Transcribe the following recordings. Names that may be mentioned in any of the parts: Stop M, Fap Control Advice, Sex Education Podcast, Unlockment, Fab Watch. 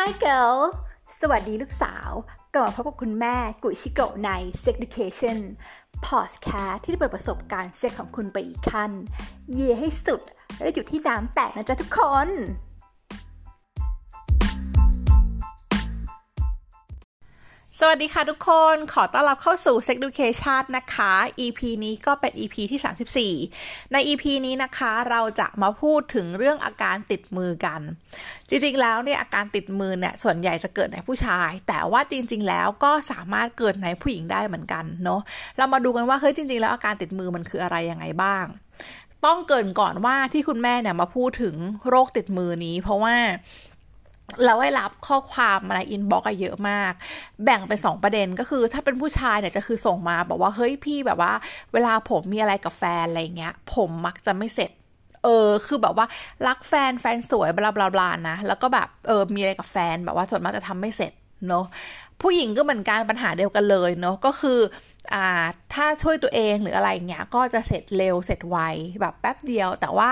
Hi girl สวัสดีลูกสาวกลับมาพบกับคุณแม่กุยชิโกะใน Sex Education Podcast ที่จะเปิดประสบการณ์เซ็กของคุณไปอีกขั้นเย่ให้สุดและอยู่ที่น้ำแตกนะจ๊ะทุกคนสวัสดีค่ะทุกคนขอต้อนรับเข้าสู่ Sex Education นะคะ EP นี้ก็เป็น EP ที่34ใน EP นี้นะคะเราจะมาพูดถึงเรื่องอาการติดมือกันจริงๆแล้วเนี่ยอาการติดมือเนี่ยส่วนใหญ่จะเกิดในผู้ชายแต่ว่าจริงๆแล้วก็สามารถเกิดในผู้หญิงได้เหมือนกันเนาะเรามาดูกันว่าเฮ้ยจริงๆแล้วอาการติดมือมันคืออะไรยังไงบ้างต้องเกริ่นก่อนว่าที่คุณแม่เนี่ยมาพูดถึงโรคติดมือนี้เพราะว่าเราได้รับข้อความมาในอินบ็อกซ์เยอะมากแบ่งเป็น2ประเด็นก็คือถ้าเป็นผู้ชายเนี่ยจะคือส่งมาบอกว่าเฮ้ยพี่แบบว่าเวลาผมมีอะไรกับแฟนอะไรเงี้ยผมมักจะไม่เสร็จคือแบบว่ารักแฟนแฟนสวยบลาบลาบลานะแล้วก็แบบมีอะไรกับแฟนแบบว่าส่วนมากจะทำไม่เสร็จเนาะผู้หญิงก็เหมือนกันปัญหาเดียวกันเลยเนาะก็คือถ้าช่วยตัวเองหรืออะไรเงี้ยก็จะเสร็จเร็วเสร็จไวแบบแป๊บเดียวแต่ว่า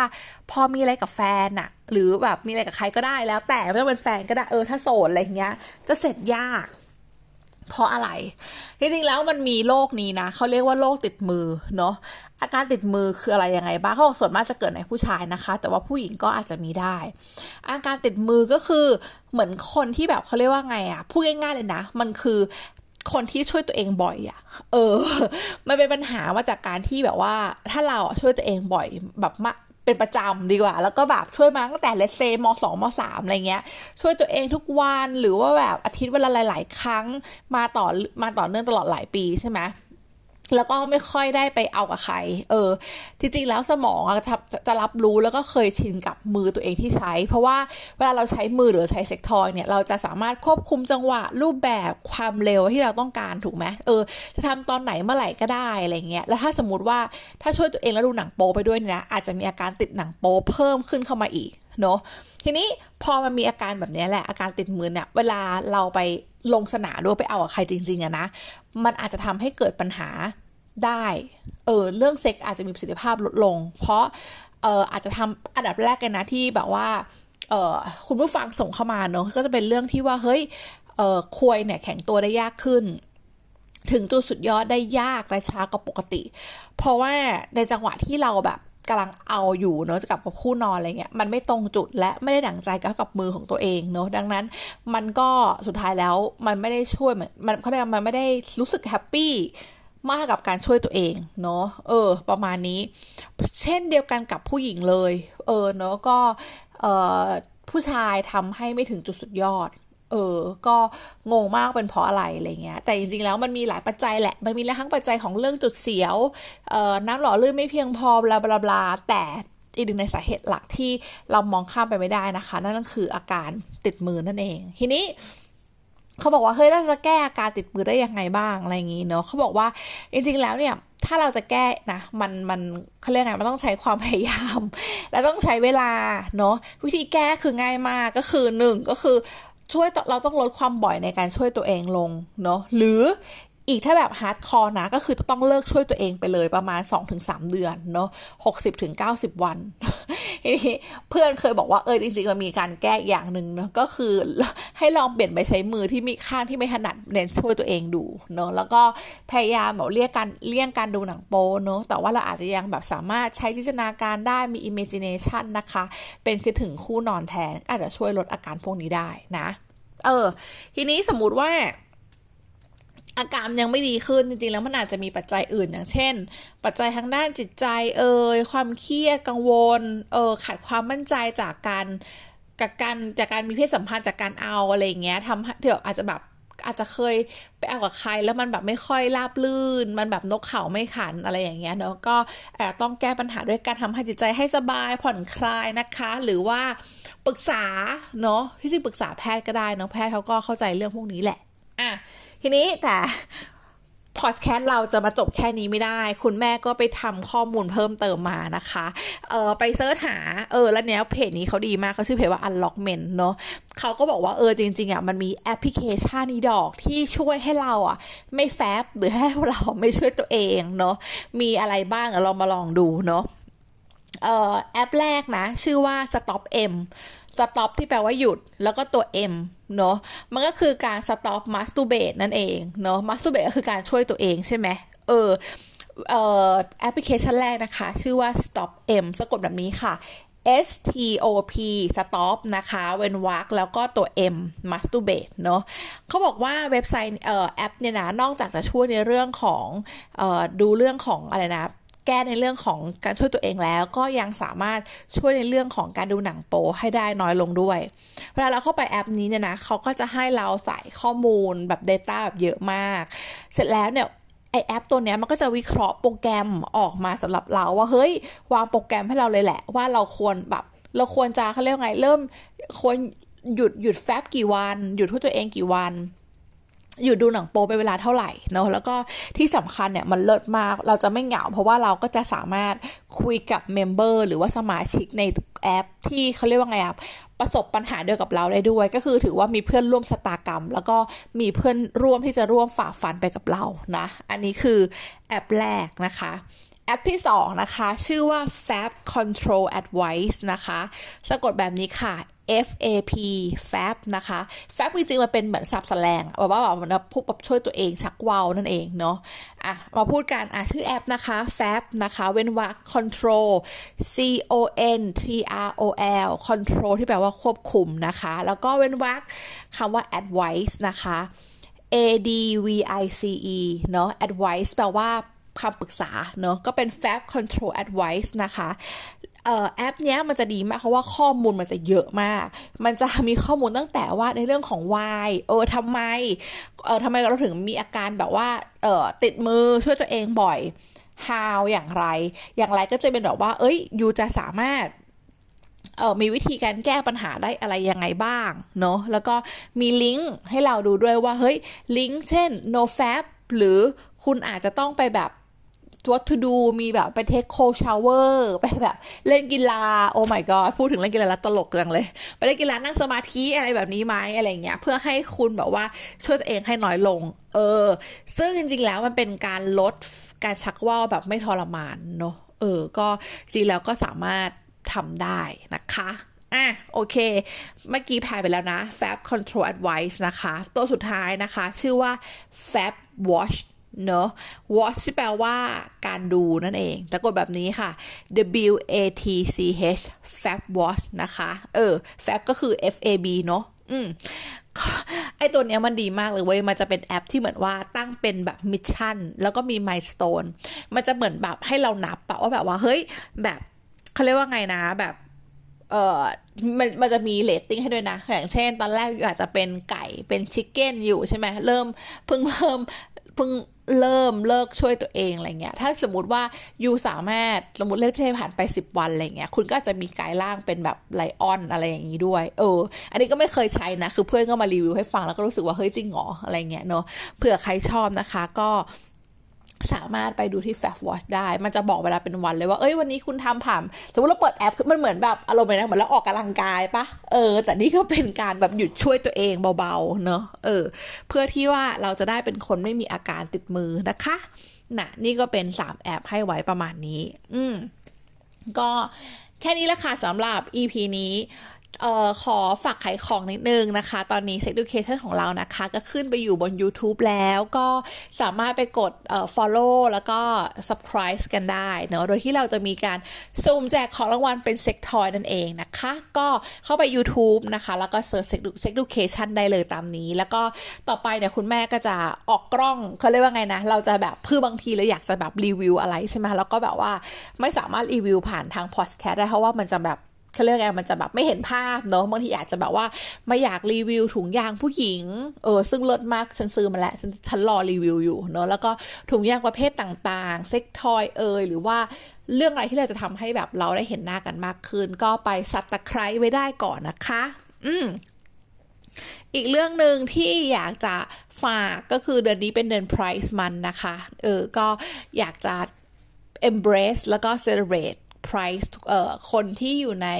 พอมีอะไรกับแฟนอะหรือแบบมีอะไรกับใครก็ได้แล้วแต่ไม่ต้องเป็นแฟนก็ได้ถ้าโสดอะไรเงี้ยจะเสร็จยากเพราะอะไรจริงๆแล้วมันมีโรคนี้นะเขาเรียกว่าโรคติดมือเนาะอาการติดมือคืออะไรยังไงบ้างเขาบอกส่วนมากจะเกิดในผู้ชายนะคะแต่ว่าผู้หญิงก็อาจจะมีได้อาการติดมือก็คือเหมือนคนที่แบบเขาเรียกว่าไงอะพูดง่ายๆเลยนะมันคือคนที่ช่วยตัวเองบ่อยอ่ะมันเป็นปัญหามาจากการที่แบบว่าถ้าเราช่วยตัวเองบ่อยแบบเป็นประจำดีกว่าแล้วก็แบบช่วยมาตั้งแต่เลสเซม2ม3อะไรเงี้ยช่วยตัวเองทุกวันหรือว่าแบบอาทิตย์วันละหลายๆครั้งมาต่อเนื่องตลอดหลายปีใช่ไหมแล้วก็ไม่ค่อยได้ไปเอากับใครจริงๆแล้วสมองจะรับรู้แล้วก็เคยชินกับมือตัวเองที่ใช้เพราะว่าเวลาเราใช้มือหรือใช้เซ็กทอยเนี่ยเราจะสามารถควบคุมจังหวะรูปแบบความเร็วที่เราต้องการถูกไหมจะทำตอนไหนเมื่อไหร่ก็ได้อะไรเงี้ยแล้วถ้าสมมติว่าถ้าช่วยตัวเองแล้วดูหนังโป๊ไปด้วยเนี่ยอาจจะมีอาการติดหนังโป๊เพิ่มขึ้นเข้ามาอีกเนาะทีนี้พอมันมีอาการแบบนี้แหละอาการติดมือเนี่ยเวลาเราไปลงสนามด้วยไปเอากับใครจริงๆอะนะมันอาจจะทำให้เกิดปัญหาได้เรื่องเซ็กอาจจะมีประสิทธิภาพลดลงเพราะอาจจะทำอันดับแรกกันนะที่แบบว่าคุณผู้ฟังส่งเข้ามาเนาะก็จะเป็นเรื่องที่ว่าเฮ้ยควยเนี่ยแข็งตัวได้ยากขึ้นถึงจุดสุดยอดได้ยากและช้ากว่าปกติเพราะว่าในจังหวะที่เราแบบกำลังเอาอยู่เนาะจะกลับกับคู่นอนอะไรเงี้ยมันไม่ตรงจุดและไม่ได้ดั่งใจกับมือของตัวเองเนาะดังนั้นมันก็สุดท้ายแล้วมันไม่ได้ช่วยมันเขาเรียกมันไม่ได้รู้สึกแฮปปี้มากกับการช่วยตัวเองเนาะประมาณนี้เช่นเดียวกันกับผู้หญิงเลยเนาะก็ผู้ชายทำให้ไม่ถึงจุดสุดยอดก็งงมากเป็นเพราะอะไรอะไรเงี้ยแต่จริงๆแล้วมันมีหลายปัจจัยแหละมันมีทั้งปัจจัยของเรื่องจุดเสียวน้ำหล่อลื่นไม่เพียงพอบลาบลาบลาแต่อีกหนึ่งในสาเหตุหลักที่เรามองข้ามไปไม่ได้นะคะนั่นก็คืออาการติดมือนั่นเองทีนี้เขาบอกว่าเฮ้ยเราจะแก้อาการติดมือได้ยังไงบ้างอะไรอย่างงี้เนาะเขาบอกว่าจริงๆแล้วเนี่ยถ้าเราจะแก้นะมันเขาเรียกไงมันต้องใช้ความพยายามและต้องใช้เวลาเนาะวิธีแก้คือง่ายมากก็คือ1ก็คือช่วยเราต้องลดความบ่อยในการช่วยตัวเองลงเนาะหรืออีกถ้าแบบฮาร์ดคอร์นะก็คือต้องเลิกช่วยตัวเองไปเลยประมาณ 2-3 เดือนเนาะ 60-90 วัน เพื่อนเคยบอกว่าจริงๆมันมีการแก้อย่างนึงเนาะก็คือให้ลองเปลี่ยนไปใช้มือที่มีข้างที่ไม่ถนัดเน้นช่วยตัวเองดูเนาะแล้วก็พยายามแบบเลี่ยงการดูหนังโป๊เนาะแต่ว่าเราอาจจะยังแบบสามารถใช้จินตนาการได้มี imagination นะคะเป็นคิดถึงคู่นอนแทนอาจจะช่วยลดอาการพวกนี้ได้นะทีนี้สมมุติว่าอาการยังไม่ดีขึ้นจริงๆแล้วมันอาจจะมีปัจจัยอื่นอย่างเช่นปัจจัยทางด้านจิตใจความเครียดกังวลขาดความมั่นใจจากการมีเพศสัมพันธ์จากการเอาอะไรอย่างเงี้ยทำให้อาจจะเคยไปเอากับใครแล้วมันแบบไม่ค่อยราบลื่นมันแบบนกเขาไม่ขันอะไรอย่างเงี้ยเนาะก็ต้องแก้ปัญหาด้วยการทำให้จิตใจให้สบายผ่อนคลายนะคะหรือว่าปรึกษาเนาะที่จริงปรึกษาแพทย์ก็ได้เนาะแพทย์เขาก็เข้าใจเรื่องพวกนี้แหละทีนี้แต่พอดแคสต์เราจะมาจบแค่นี้ไม่ได้คุณแม่ก็ไปทำข้อมูลเพิ่มเติมมานะคะไปเสิร์ชหาแล้วเนี้ยเพจนี้เขาดีมากเขาชื่อเพจว่า Unlockment เนาะเขาก็บอกว่าจริงๆอ่ะมันมีแอปพลิเคชันนี้ดอกที่ช่วยให้เราอ่ะไม่แฟบหรือให้เราไม่ช่วยตัวเองเนาะมีอะไรบ้างเรามาลองดูเนาะ แอปแรกนะชื่อว่า Stop M Stop ที่แปลว่าหยุดแล้วก็ตัว M เนาะมันก็คือการ Stop Masturbate นั่นเองเนาะ Masturbate ก็คือการช่วยตัวเองใช่ไหมแอปพลิเคชันแรกนะคะชื่อว่า Stop M สะกดแบบนี้ค่ะ STOP Stop นะคะเว้นวรรคแล้วก็ตัว M Masturbate เนาะเขาบอกว่าเว็บไซต์แอปเนี่ยนะนอกจากจะช่วยในเรื่องของดูเรื่องของอะไรนะแก้ในเรื่องของการช่วยตัวเองแล้วก็ยังสามารถช่วยในเรื่องของการดูหนังโป๊ให้ได้น้อยลงด้วยเวลาเราเข้าไปแอปนี้เนี่ยนะเขาก็จะให้เราใส่ข้อมูลแบบ data แบบเยอะมากเสร็จแล้วเนี่ยไอแอปตัวเนี้ยมันก็จะวิเคราะห์โปรแกรมออกมาสำหรับเราว่าเฮ้ยวางโปรแกรมให้เราเลยแหละว่าเราควรแบบเราควรจะเขาเรียกไงเริ่มควรหยุดแฟบกี่วันหยุดตัวเองกี่วันอยู่ดูหนังโป๊ไปเวลาเท่าไหร่เนาะแล้วก็ที่สำคัญเนี่ยมันเลิศมากเราจะไม่เหงาเพราะว่าเราก็จะสามารถคุยกับเมมเบอร์หรือว่าสมาชิกในแอปที่เขาเรียกว่าไงครับประสบปัญหาเดียวกับเราได้ด้วยก็คือถือว่ามีเพื่อนร่วมชะตากรรมแล้วก็มีเพื่อนร่วมที่จะร่วมฝ่าฟันไปกับเรานะอันนี้คือแอปแรกนะคะแอปที่2นะคะชื่อว่า Fap Control Advice นะคะสะกดแบบนี้ค่ะFAP Fab นะคะ Fab จริงๆมันเป็นเหมือนศัพท์แสแลงแบบว่าแบบมันพูดแบบช่วยตัวเองชักวาวนั่นเองเนาะอ่ะมาพูดกันอ่ะชื่อแอปนะคะ Fab นะคะเว้นวรรค Control C O N T R O L Control ที่แปลว่าควบคุมนะคะแล้วก็เว้นวรรคคำว่า Advice นะคะ A D V I C E เนาะ Advice แปลว่าคำปรึกษาเนาะก็เป็น Fab Control Advice นะคะแอปเนี้ยมันจะดีมากเพราะว่าข้อมูลมันจะเยอะมากมันจะมีข้อมูลตั้งแต่ว่าในเรื่องของวัยทำไมเราถึงมีอาการแบบว่าติดมือช่วยตัวเองบ่อย how อย่างไรก็จะเป็นแบบว่าเอ้ยยูจะสามารถมีวิธีการแก้ปัญหาได้อะไรยังไงบ้างเนาะแล้วก็มีลิงก์ให้เราดูด้วยว่าเฮ้ยลิงก์เช่น no fap หรือคุณอาจจะต้องไปแบบwhat to do มีแบบไป take cold shower ไปแบบเล่นกีฬา oh my god พูดถึงเล่นกีฬาแล้วตลกจังเลยไปเล่นกีฬานั่งสมาธิอะไรแบบนี้ไหมอะไรเงี้ยเพื่อให้คุณแบบว่าช่วยตัวเองให้น้อยลงซึ่งจริงๆแล้วมันเป็นการลดการชักว่าวแบบไม่ทรมานเนาะก็จริงแล้วก็สามารถทำได้นะคะอ่ะโอเคเมื่อกี้ผ่านไปแล้วนะ Fab Control Advice นะคะตัวสุดท้ายนะคะชื่อว่า Fab Watchเนาะ watch ที่แปลว่าการดูนั่นเองสะกดแบบนี้ค่ะ W A T C H Fab Watch นะคะFab ก็คือ F A B เนาะไอตัวเนี้ยมันดีมากเลยเว้ยมันจะเป็นแอปที่เหมือนว่าตั้งเป็นแบบมิชชั่นแล้วก็มีไมล์สโตนมันจะเหมือนแบบให้เรานับอะว่าแบบว่าเฮ้ยแบบเขาเรียกว่าไงนะแบบมันจะมีเรตติ้งให้ด้วยนะอย่างเช่นตอนแรกอยู่อาจจะเป็นไก่เป็นชิคเก้นอยู่ใช่ไหมเพิ่งเริ่มเลิกช่วยตัวเองอะไรเงี้ยถ้าสมมุติว่ายูสามารถสมมุติเล่นเพลผ่านไป10วันอะไรเงี้ยคุณก็อาจจะมีไกด์ล่างเป็นแบบไลออนอะไรอย่างงี้ด้วยอันนี้ก็ไม่เคยใช้นะคือเพื่อนก็มารีวิวให้ฟังแล้วก็รู้สึกว่าเฮ้ยจริงหรออะไรเงี้ยเนาะเผื่อใครชอบนะคะก็สามารถไปดูที่ Fab Watch ได้มันจะบอกเวลาเป็นวันเลยว่าเอ้ยวันนี้คุณทำผ่านสมมติเราเปิดแอปมันเหมือนแบบอารมณ์นะเหมือนเราออกกำลังกายปะแต่นี่ก็เป็นการแบบหยุดช่วยตัวเองเบาๆเนาะเพื่อที่ว่าเราจะได้เป็นคนไม่มีอาการติดมือนะคะน่ะนี่ก็เป็น3แอปให้ไว้ประมาณนี้ก็แค่นี้ละค่ะสำหรับ EP นี้ขอฝากขายของนิดนึงนะคะตอนนี้ Sex Education ของเรานะคะก็ขึ้นไปอยู่บน YouTube แล้วก็สามารถไปกดfollow แล้วก็ subscribe กันได้เนาะโดยที่เราจะมีการซูมแจกของรางวัลเป็น Sex Toy นั่นเองนะคะก็เข้าไป YouTube นะคะแล้วก็ search Sex Education ได้เลยตามนี้แล้วก็ต่อไปเนี่ยคุณแม่ก็จะออกกล้องเขาเรียกว่าไงนะเราจะแบบคือบางทีเราอยากจะแบบรีวิวอะไรใช่ไหมแล้วก็แบบว่าไม่สามารถรีวิวผ่านทาง podcast ได้เพราะว่ามันจะแบบเขาเรียกไงมันจะแบบไม่เห็นภาพเนาะบางทีอาจจะแบบว่าไม่อยากรีวิวถุงยางผู้หญิงซึ่งเลิศมากฉันซื้อมาแล้วฉันรอรีวิวอยู่เนาะแล้วก็ถุงยางประเภทต่างๆเซ็กทอยหรือว่าเรื่องอะไรที่เราจะทำให้แบบเราได้เห็นหน้ากันมากขึ้นก็ไปSubscribeไว้ได้ก่อนนะคะอีกเรื่องนึงที่อยากจะฝากก็คือเดือนนี้เป็นเดือน Pride Month นะคะก็อยากจะ embrace แล้วก็ celebrate price คนที่อยู่ใน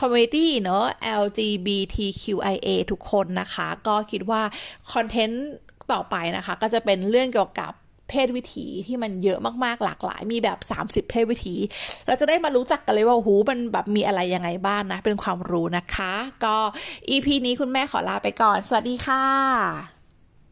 community เนอะ LGBTQIA ทุกคนนะคะก็คิดว่าคอนเทนต์ต่อไปนะคะก็จะเป็นเรื่องเกี่ยวกับเพ เพศวิถีที่มันเยอะมากๆหลากหลายมีแบบ30เพศวิถีเราจะได้มารู้จักกันเลยว่าหูมันแบบมีอะไรยังไงบ้างนะเป็นความรู้นะคะก็ EP นี้คุณแม่ขอลาไปก่อนสวัสดีค่ะ